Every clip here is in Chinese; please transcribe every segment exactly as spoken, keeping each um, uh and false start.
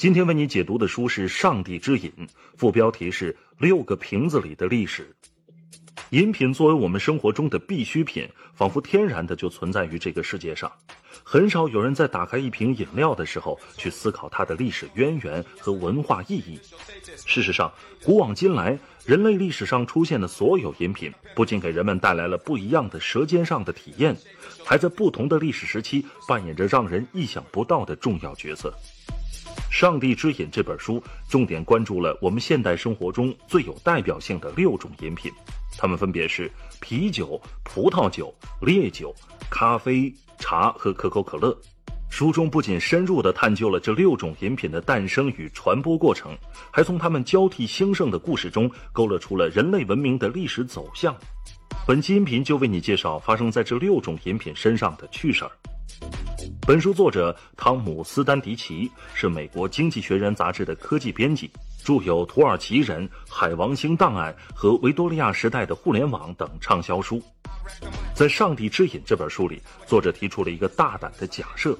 今天为你解读的书是《上帝之饮》，副标题是六个瓶子里的历史。饮品作为我们生活中的必需品，仿佛天然的就存在于这个世界上。很少有人在打开一瓶饮料的时候去思考它的历史渊源和文化意义。事实上，古往今来，人类历史上出现的所有饮品，不仅给人们带来了不一样的舌尖上的体验，还在不同的历史时期扮演着让人意想不到的重要角色。《上帝之饮》这本书重点关注了我们现代生活中最有代表性的六种饮品，它们分别是啤酒、葡萄酒、烈酒、咖啡、茶和可口可乐。书中不仅深入地探究了这六种饮品的诞生与传播过程，还从它们交替兴盛的故事中勾勒出了人类文明的历史走向。本期音频就为你介绍发生在这六种饮品身上的趣事儿。本书作者汤姆·斯丹迪奇是美国《经济学人》杂志的科技编辑，著有《土耳其人》《海王星档案》和《维多利亚时代的互联网》等畅销书。在《上帝之饮》这本书里，作者提出了一个大胆的假设：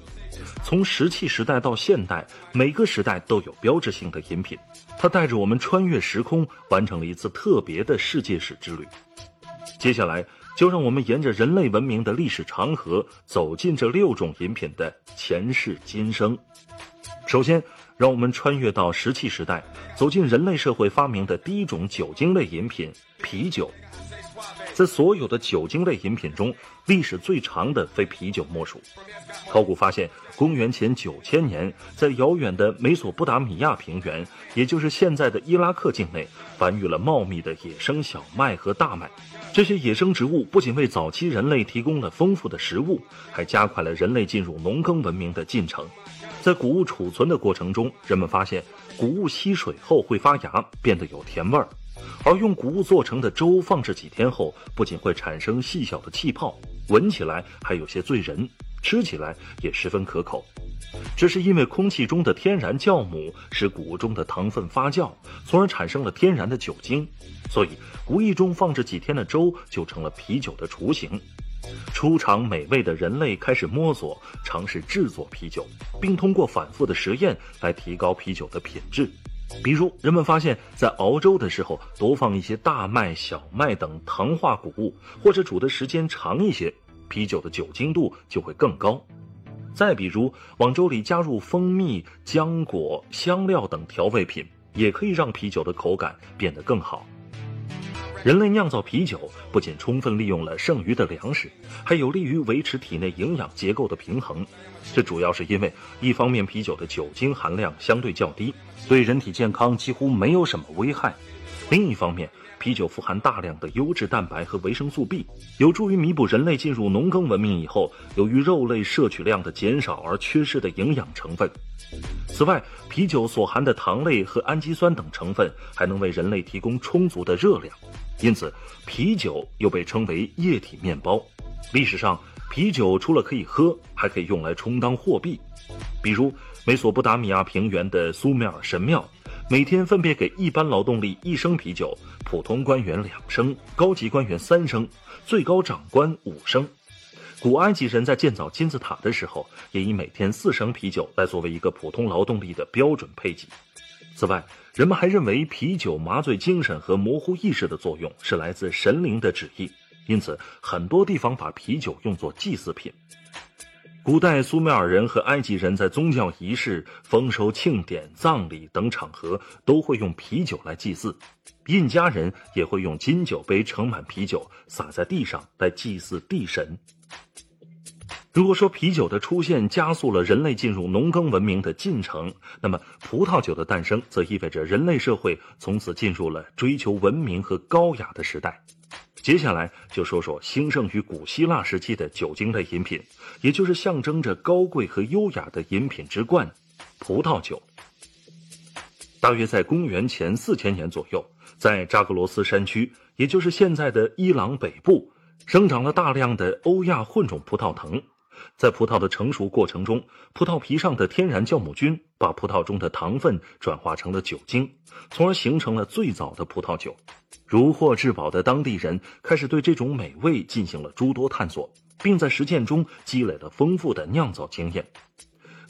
从石器时代到现代，每个时代都有标志性的饮品，它带着我们穿越时空，完成了一次特别的世界史之旅。接下来就让我们沿着人类文明的历史长河，走进这六种饮品的前世今生。首先，让我们穿越到石器时代，走进人类社会发明的第一种酒精类饮品——啤酒。在所有的酒精类饮品中，历史最长的非啤酒莫属。考古发现，公元前九千年，在遥远的美索不达米亚平原，也就是现在的伊拉克境内，繁育了茂密的野生小麦和大麦。这些野生植物不仅为早期人类提供了丰富的食物，还加快了人类进入农耕文明的进程。在谷物储存的过程中，人们发现谷物吸水后会发芽，变得有甜味儿。而用谷物做成的粥放置几天后，不仅会产生细小的气泡，闻起来还有些醉人，吃起来也十分可口。这是因为空气中的天然酵母使谷物中的糖分发酵，从而产生了天然的酒精，所以无意中放置几天的粥就成了啤酒的雏形。初尝美味的人类开始摸索，尝试制作啤酒，并通过反复的实验来提高啤酒的品质。比如，人们发现在熬粥的时候多放一些大麦、小麦等糖化谷物，或者煮的时间长一些，啤酒的酒精度就会更高。再比如，往粥里加入蜂蜜、浆果、香料等调味品，也可以让啤酒的口感变得更好。人类酿造啤酒不仅充分利用了剩余的粮食，还有利于维持体内营养结构的平衡。这主要是因为，一方面啤酒的酒精含量相对较低，对人体健康几乎没有什么危害；另一方面，啤酒富含大量的优质蛋白和维生素 B， 有助于弥补人类进入农耕文明以后由于肉类摄取量的减少而缺失的营养成分。此外，啤酒所含的糖类和氨基酸等成分还能为人类提供充足的热量，因此啤酒又被称为液体面包。历史上，啤酒除了可以喝，还可以用来充当货币。比如，美索不达米亚平原的苏美尔神庙，每天分别给一般劳动力一升啤酒，普通官员两升，高级官员三升，最高长官五升。古埃及人在建造金字塔的时候，也以每天四升啤酒来作为一个普通劳动力的标准配给。此外，人们还认为啤酒麻醉精神和模糊意识的作用是来自神灵的旨意，因此很多地方把啤酒用作祭祀品。古代苏美尔人和埃及人在宗教仪式、丰收庆典、葬礼等场合都会用啤酒来祭祀，印加人也会用金酒杯盛满啤酒洒在地上来祭祀地神。如果说啤酒的出现加速了人类进入农耕文明的进程，那么葡萄酒的诞生则意味着人类社会从此进入了追求文明和高雅的时代。接下来就说说兴盛于古希腊时期的酒精类饮品，也就是象征着高贵和优雅的饮品之冠——葡萄酒。大约在公元前四千年左右，在扎格罗斯山区，也就是现在的伊朗北部，生长了大量的欧亚混种葡萄藤。在葡萄的成熟过程中，葡萄皮上的天然酵母菌把葡萄中的糖分转化成了酒精，从而形成了最早的葡萄酒。如获至宝的当地人开始对这种美味进行了诸多探索，并在实践中积累了丰富的酿造经验。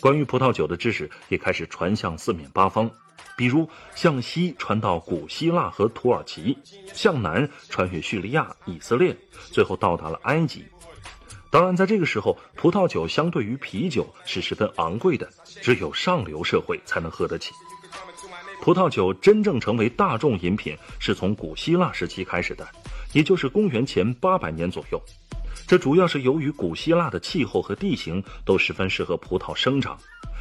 关于葡萄酒的知识也开始传向四面八方，比如向西传到古希腊和土耳其，向南穿越叙利亚、以色列，最后到达了埃及。当然，在这个时候，葡萄酒相对于啤酒是十分昂贵的，只有上流社会才能喝得起。葡萄酒真正成为大众饮品是从古希腊时期开始的，也就是公元前八百年左右。这主要是由于古希腊的气候和地形都十分适合葡萄生长，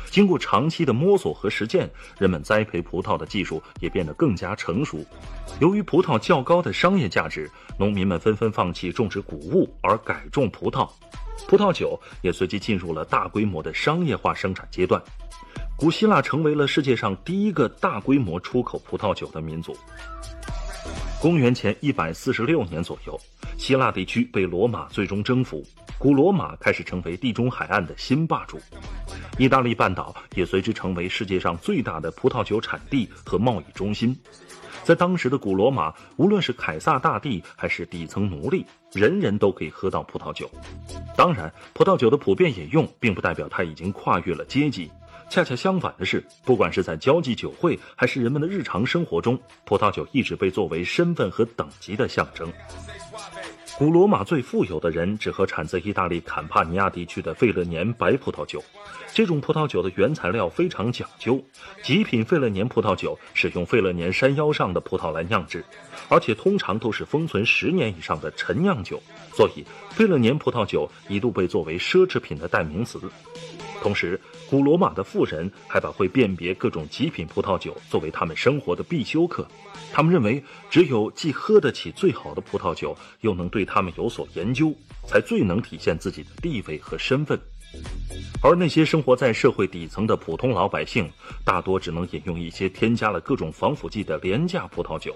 经过长期的摸索和实践，人们栽培葡萄的技术也变得更加成熟。由于葡萄较高的商业价值，农民们纷纷放弃种植谷物而改种葡萄，葡萄酒也随即进入了大规模的商业化生产阶段。古希腊成为了世界上第一个大规模出口葡萄酒的民族。公元前一百四十六年左右，希腊地区被罗马最终征服，古罗马开始成为地中海岸的新霸主，意大利半岛也随之成为世界上最大的葡萄酒产地和贸易中心。在当时的古罗马，无论是凯撒大帝还是底层奴隶，人人都可以喝到葡萄酒。当然，葡萄酒的普遍饮用并不代表它已经跨越了阶级，恰恰相反的是，不管是在交际酒会还是人们的日常生活中，葡萄酒一直被作为身份和等级的象征。古罗马最富有的人只喝产自意大利坎帕尼亚地区的费勒年白葡萄酒，这种葡萄酒的原材料非常讲究，极品费勒年葡萄酒使用费勒年山腰上的葡萄来酿制，而且通常都是封存十年以上的陈酿酒，所以费勒年葡萄酒一度被作为奢侈品的代名词。同时，古罗马的富人还把会辨别各种极品葡萄酒作为他们生活的必修课，他们认为只有既喝得起最好的葡萄酒，又能对他们有所研究，才最能体现自己的地位和身份。而那些生活在社会底层的普通老百姓，大多只能饮用一些添加了各种防腐剂的廉价葡萄酒。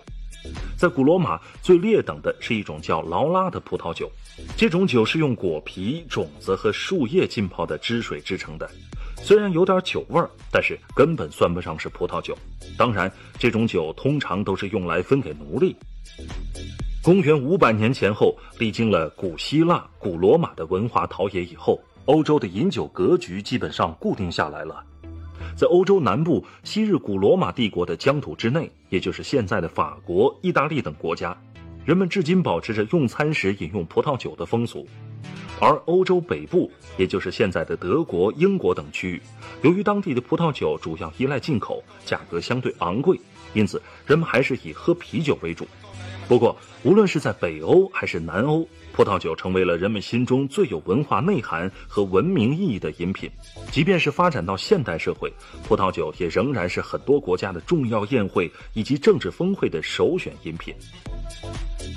在古罗马，最劣等的是一种叫劳拉的葡萄酒，这种酒是用果皮、种子和树叶浸泡的汁水制成的，虽然有点酒味儿，但是根本算不上是葡萄酒。当然，这种酒通常都是用来分给奴隶。公元五百年前后，历经了古希腊、古罗马的文化陶冶以后，欧洲的饮酒格局基本上固定下来了。在欧洲南部，昔日古罗马帝国的疆土之内，也就是现在的法国、意大利等国家，人们至今保持着用餐时饮用葡萄酒的风俗。而欧洲北部，也就是现在的德国、英国等区域，由于当地的葡萄酒主要依赖进口，价格相对昂贵，因此人们还是以喝啤酒为主。不过，无论是在北欧还是南欧，葡萄酒成为了人们心中最有文化内涵和文明意义的饮品。即便是发展到现代社会，葡萄酒也仍然是很多国家的重要宴会以及政治峰会的首选饮品。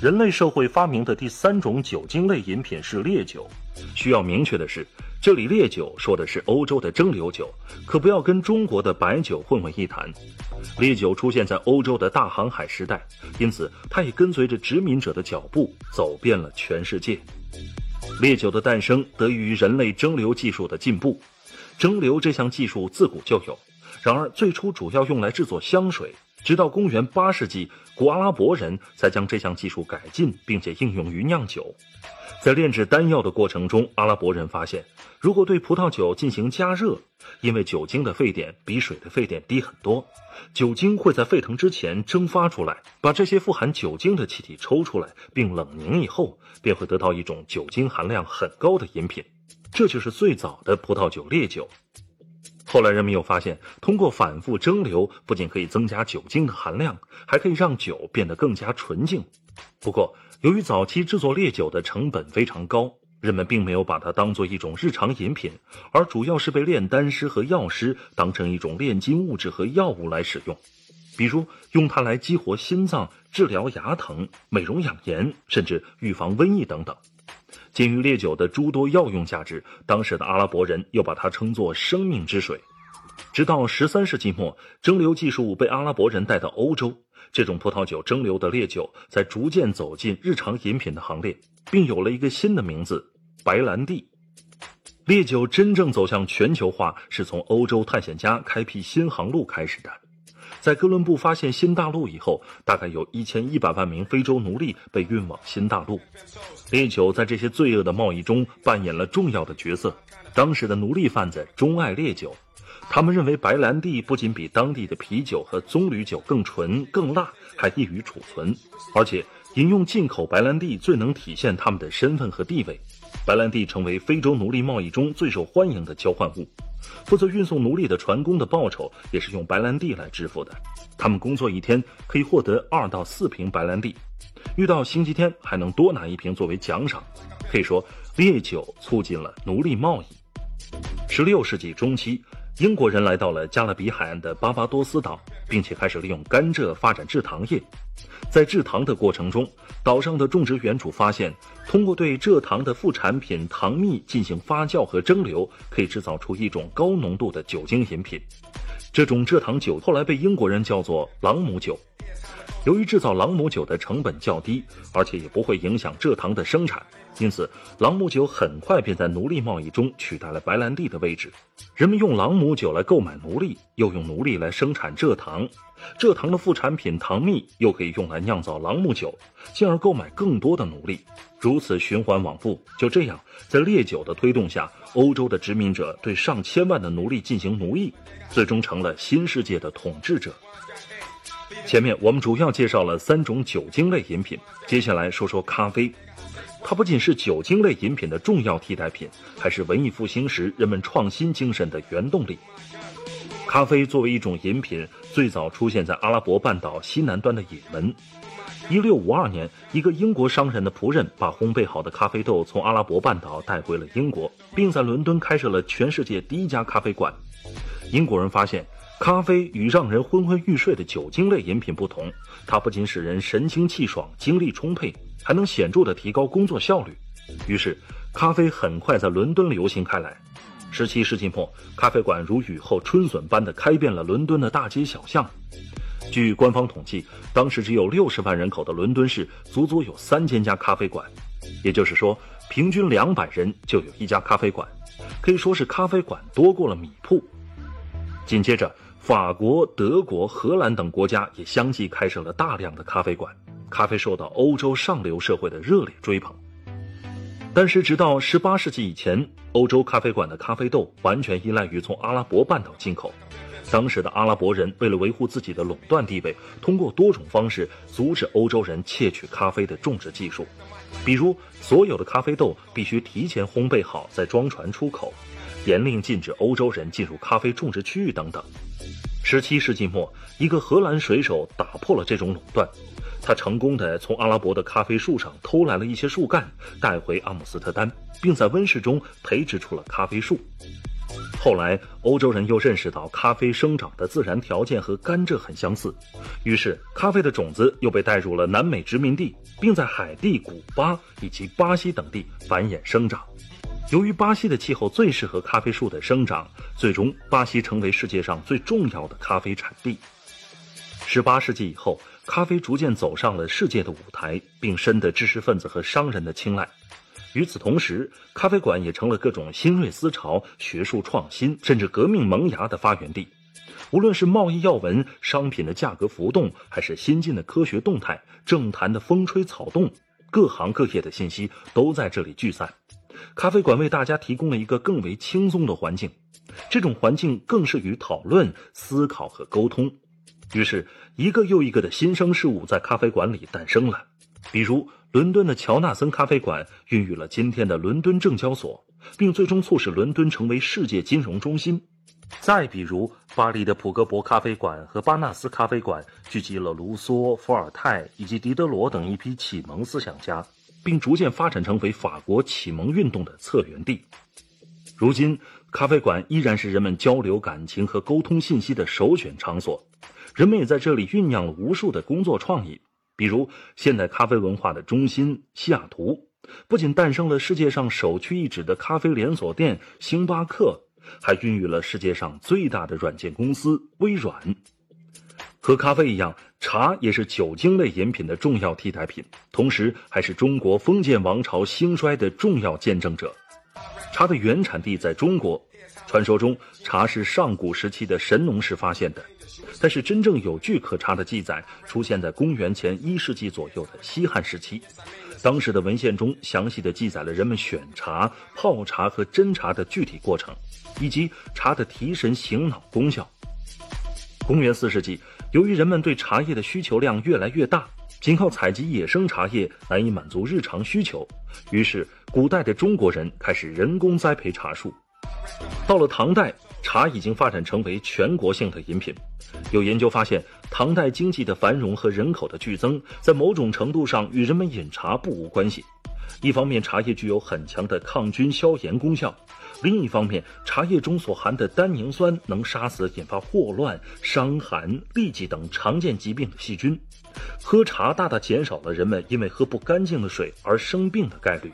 人类社会发明的第三种酒精类饮品是烈酒。需要明确的是，这里烈酒说的是欧洲的蒸馏酒，可不要跟中国的白酒混为一谈。烈酒出现在欧洲的大航海时代，因此它也跟随着殖民者的脚步走遍了全世界。烈酒的诞生得益于人类蒸馏技术的进步，蒸馏这项技术自古就有，然而最初主要用来制作香水，直到公元八世纪，古阿拉伯人才将这项技术改进并且应用于酿酒。在炼制丹药的过程中，阿拉伯人发现，如果对葡萄酒进行加热，因为酒精的沸点比水的沸点低很多，酒精会在沸腾之前蒸发出来，把这些富含酒精的气体抽出来并冷凝以后，便会得到一种酒精含量很高的饮品，这就是最早的葡萄酒烈酒。后来人们又发现，通过反复蒸馏，不仅可以增加酒精的含量，还可以让酒变得更加纯净。不过，由于早期制作烈酒的成本非常高，人们并没有把它当作一种日常饮品，而主要是被炼丹师和药师当成一种炼金物质和药物来使用，比如用它来激活心脏、治疗牙疼、美容养颜，甚至预防瘟疫等等。鉴于烈酒的诸多药用价值，当时的阿拉伯人又把它称作生命之水。直到十三世纪末，蒸馏技术被阿拉伯人带到欧洲，这种葡萄酒蒸馏的烈酒才逐渐走进日常饮品的行列，并有了一个新的名字——白兰地。烈酒真正走向全球化是从欧洲探险家开辟新航路开始的。在哥伦布发现新大陆以后，大概有一千一百万名非洲奴隶被运往新大陆。烈酒在这些罪恶的贸易中扮演了重要的角色，当时的奴隶贩子钟爱烈酒，他们认为白兰地不仅比当地的啤酒和棕榈酒更纯更辣，还易于储存，而且饮用进口白兰地最能体现他们的身份和地位。白兰地成为非洲奴隶贸易中最受欢迎的交换物，负责运送奴隶的船工的报酬也是用白兰地来支付的。他们工作一天可以获得二到四瓶白兰地，遇到星期天还能多拿一瓶作为奖赏。可以说，烈酒促进了奴隶贸易。十六世纪中期，英国人来到了加勒比海岸的巴巴多斯岛，并且开始利用甘蔗发展制糖业。在制糖的过程中，岛上的种植园主发现，通过对蔗糖的副产品糖蜜进行发酵和蒸馏，可以制造出一种高浓度的酒精饮品。这种蔗糖酒后来被英国人叫做朗姆酒。由于制造朗姆酒的成本较低，而且也不会影响蔗糖的生产，因此朗姆酒很快便在奴隶贸易中取代了白兰地的位置。人们用朗姆酒来购买奴隶，又用奴隶来生产蔗糖，蔗糖的副产品糖蜜又可以用来酿造朗姆酒，进而购买更多的奴隶，如此循环往复。就这样，在烈酒的推动下，欧洲的殖民者对上千万的奴隶进行奴役，最终成了新世界的统治者。前面我们主要介绍了三种酒精类饮品，接下来说说咖啡。它不仅是酒精类饮品的重要替代品，还是文艺复兴时人们创新精神的原动力。咖啡作为一种饮品，最早出现在阿拉伯半岛西南端的也门。一六五二年，一个英国商人的仆人把烘焙好的咖啡豆从阿拉伯半岛带回了英国，并在伦敦开设了全世界第一家咖啡馆。英国人发现，咖啡与让人昏昏欲睡的酒精类饮品不同，它不仅使人神清气爽、精力充沛，还能显著地提高工作效率。于是，咖啡很快在伦敦流行开来。十七世纪末，咖啡馆如雨后春笋般地开遍了伦敦的大街小巷。据官方统计，当时只有六十万人口的伦敦市，足足有三千家咖啡馆。也就是说，平均两百人就有一家咖啡馆，可以说是咖啡馆多过了米铺。紧接着，法国、德国、荷兰等国家也相继开设了大量的咖啡馆，咖啡受到欧洲上流社会的热烈追捧。但是，直到十八世纪以前，欧洲咖啡馆的咖啡豆完全依赖于从阿拉伯半岛进口。当时的阿拉伯人为了维护自己的垄断地位，通过多种方式阻止欧洲人窃取咖啡的种植技术，比如所有的咖啡豆必须提前烘焙好再装船出口，严令禁止欧洲人进入咖啡种植区域等等。十七世纪末，一个荷兰水手打破了这种垄断，他成功地从阿拉伯的咖啡树上偷来了一些树干，带回阿姆斯特丹，并在温室中培植出了咖啡树。后来，欧洲人又认识到咖啡生长的自然条件和甘蔗很相似，于是咖啡的种子又被带入了南美殖民地，并在海地、古巴以及巴西等地繁衍生长。由于巴西的气候最适合咖啡树的生长，最终巴西成为世界上最重要的咖啡产地。十八世纪以后，咖啡逐渐走上了世界的舞台，并深得知识分子和商人的青睐。与此同时，咖啡馆也成了各种新锐思潮、学术创新甚至革命萌芽的发源地。无论是贸易要闻、商品的价格浮动，还是新进的科学动态、政坛的风吹草动，各行各业的信息都在这里聚散。咖啡馆为大家提供了一个更为轻松的环境，这种环境更适于讨论、思考和沟通。于是，一个又一个的新生事物在咖啡馆里诞生了，比如伦敦的乔纳森咖啡馆孕育了今天的伦敦证交所，并最终促使伦敦成为世界金融中心。再比如，巴黎的普格博咖啡馆和巴纳斯咖啡馆聚集了卢梭、伏尔泰以及狄德罗等一批启蒙思想家，并逐渐发展成为法国启蒙运动的策源地。如今，咖啡馆依然是人们交流感情和沟通信息的首选场所，人们也在这里酝酿了无数的工作创意。比如，现代咖啡文化的中心西雅图，不仅诞生了世界上首屈一指的咖啡连锁店星巴克，还孕育了世界上最大的软件公司微软。和咖啡一样，茶也是酒精类饮品的重要替代品，同时还是中国封建王朝兴衰的重要见证者。茶的原产地在中国，传说中茶是上古时期的神农氏发现的，但是真正有据可查的记载出现在公元前一世纪左右的西汉时期。当时的文献中详细的记载了人们选茶、泡茶和斟茶的具体过程，以及茶的提神醒脑功效。公元四世纪，由于人们对茶叶的需求量越来越大，仅靠采集野生茶叶难以满足日常需求，于是古代的中国人开始人工栽培茶树。到了唐代，茶已经发展成为全国性的饮品。有研究发现，唐代经济的繁荣和人口的剧增，在某种程度上与人们饮茶不无关系。一方面，茶叶具有很强的抗菌消炎功效；另一方面，茶叶中所含的单宁酸能杀死引发霍乱、伤寒、痢疾等常见疾病的细菌。喝茶大大减少了人们因为喝不干净的水而生病的概率。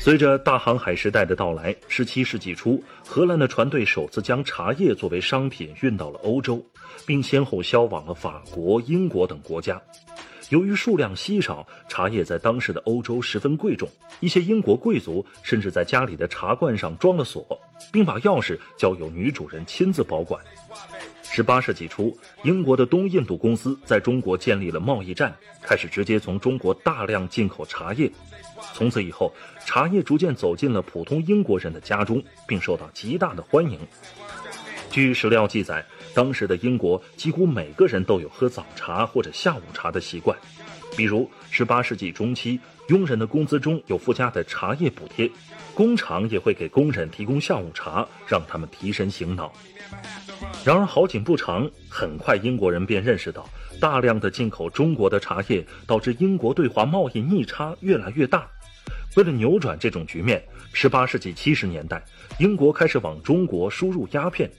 随着大航海时代的到来 ,十七 世纪初，荷兰的船队首次将茶叶作为商品运到了欧洲，并先后销往了法国、英国等国家。由于数量稀少，茶叶在当时的欧洲十分贵重，一些英国贵族甚至在家里的茶罐上装了锁，并把钥匙交由女主人亲自保管。十八世纪初，英国的东印度公司在中国建立了贸易站，开始直接从中国大量进口茶叶。从此以后，茶叶逐渐走进了普通英国人的家中，并受到极大的欢迎。据史料记载，当时的英国几乎每个人都有喝早茶或者下午茶的习惯。比如十八世纪中期，佣人的工资中有附加的茶叶补贴，工厂也会给工人提供下午茶，让他们提神醒脑。然而好景不长，很快英国人便认识到，大量的进口中国的茶叶导致英国对华贸易逆差越来越大。为了扭转这种局面 ,十八 世纪七十年代，英国开始往中国输入鸦片。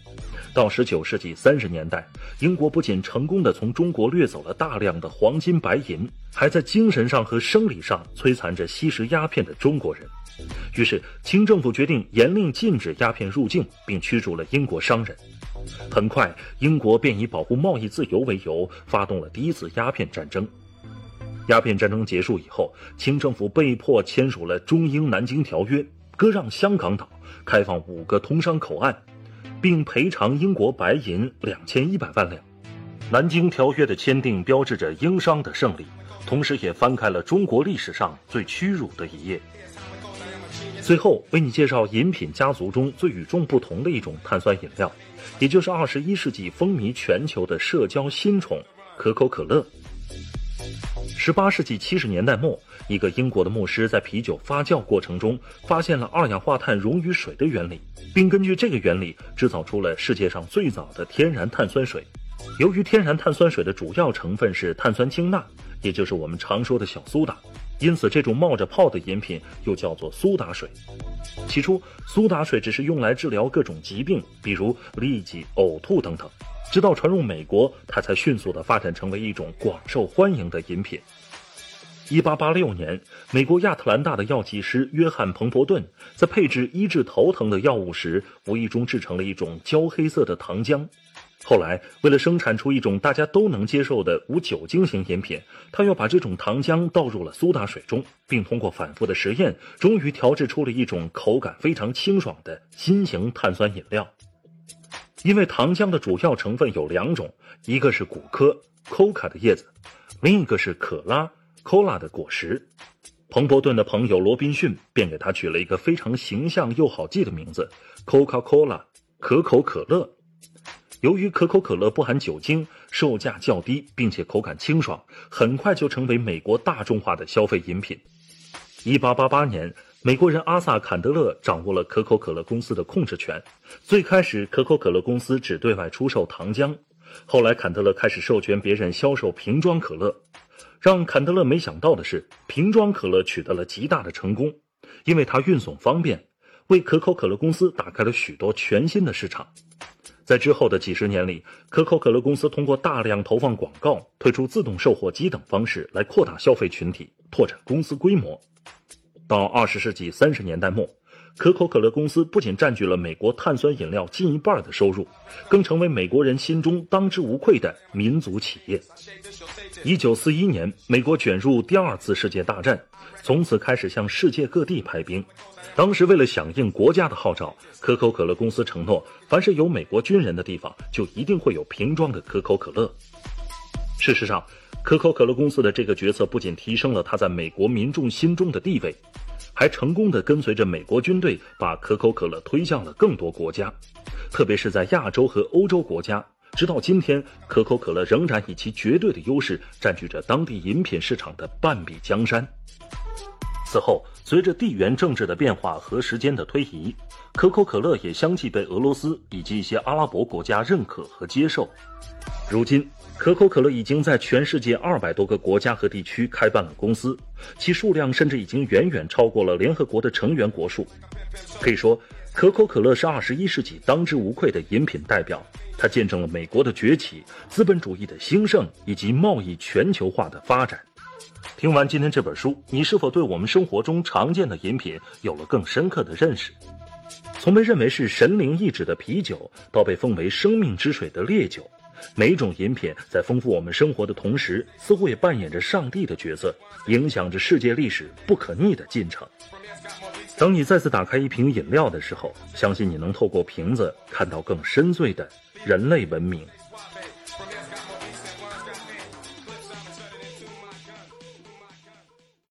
到十九世纪三十年代，英国不仅成功地从中国掠走了大量的黄金白银，还在精神上和生理上摧残着吸食鸦片的中国人。于是清政府决定严令禁止鸦片入境，并驱逐了英国商人。很快，英国便以保护贸易自由为由，发动了第一次鸦片战争。鸦片战争结束以后，清政府被迫签署了中英南京条约，割让香港岛，开放五个通商口岸，并赔偿英国白银两千一百万两。南京条约的签订标志着英商的胜利，同时也翻开了中国历史上最屈辱的一页。最后为你介绍饮品家族中最与众不同的一种碳酸饮料，也就是二十一世纪风靡全球的社交新宠可口可乐。十八世纪七十年代末，一个英国的牧师在啤酒发酵过程中发现了二氧化碳溶于水的原理，并根据这个原理制造出了世界上最早的天然碳酸水。由于天然碳酸水的主要成分是碳酸氢钠，也就是我们常说的小苏打，因此这种冒着泡的饮品又叫做苏打水。起初，苏打水只是用来治疗各种疾病，比如痢疾、呕吐等等，直到传入美国，它才迅速地发展成为一种广受欢迎的饮品。一八八六年，美国亚特兰大的药剂师约翰·彭伯顿在配制医治头疼的药物时，无意中制成了一种焦黑色的糖浆。后来，为了生产出一种大家都能接受的无酒精型饮品，他又把这种糖浆倒入了苏打水中，并通过反复的实验，终于调制出了一种口感非常清爽的新型碳酸饮料。因为糖浆的主要成分有两种，一个是古柯 Coca 的叶子，另一个是可拉 Cola 的果实。彭伯顿的朋友罗宾逊便给他取了一个非常形象又好记的名字 Coca-Cola 可口可乐。由于可口可乐不含酒精，售价较低，并且口感清爽，很快就成为美国大众化的消费饮品。一八八八年，美国人阿萨·坎德勒掌握了可口可乐公司的控制权。最开始，可口可乐公司只对外出售糖浆，后来坎德勒开始授权别人销售瓶装可乐。让坎德勒没想到的是，瓶装可乐取得了极大的成功，因为它运送方便，为可口可乐公司打开了许多全新的市场。在之后的几十年里，可口可乐公司通过大量投放广告、推出自动售货机等方式来扩大消费群体，拓展公司规模。到二十世纪三十年代末，可口可乐公司不仅占据了美国碳酸饮料近一半的收入，更成为美国人心中当之无愧的民族企业。一九四一年，美国卷入第二次世界大战，从此开始向世界各地派兵。当时为了响应国家的号召，可口可乐公司承诺，凡是有美国军人的地方，就一定会有瓶装的可口可乐。事实上，可口可乐公司的这个决策不仅提升了它在美国民众心中的地位，还成功地跟随着美国军队把可口可乐推向了更多国家，特别是在亚洲和欧洲国家。直到今天，可口可乐仍然以其绝对的优势占据着当地饮品市场的半壁江山。此后，随着地缘政治的变化和时间的推移，可口可乐也相继被俄罗斯以及一些阿拉伯国家认可和接受。如今，可口可乐已经在全世界二百多个国家和地区开办了公司，其数量甚至已经远远超过了联合国的成员国数。可以说，可口可乐是二十一世纪当之无愧的饮品代表，它见证了美国的崛起、资本主义的兴盛以及贸易全球化的发展。听完今天这本书，你是否对我们生活中常见的饮品有了更深刻的认识？从被认为是神灵意志的啤酒，到被奉为生命之水的烈酒，每种饮品在丰富我们生活的同时，似乎也扮演着上帝的角色，影响着世界历史不可逆的进程。当你再次打开一瓶饮料的时候，相信你能透过瓶子看到更深邃的人类文明。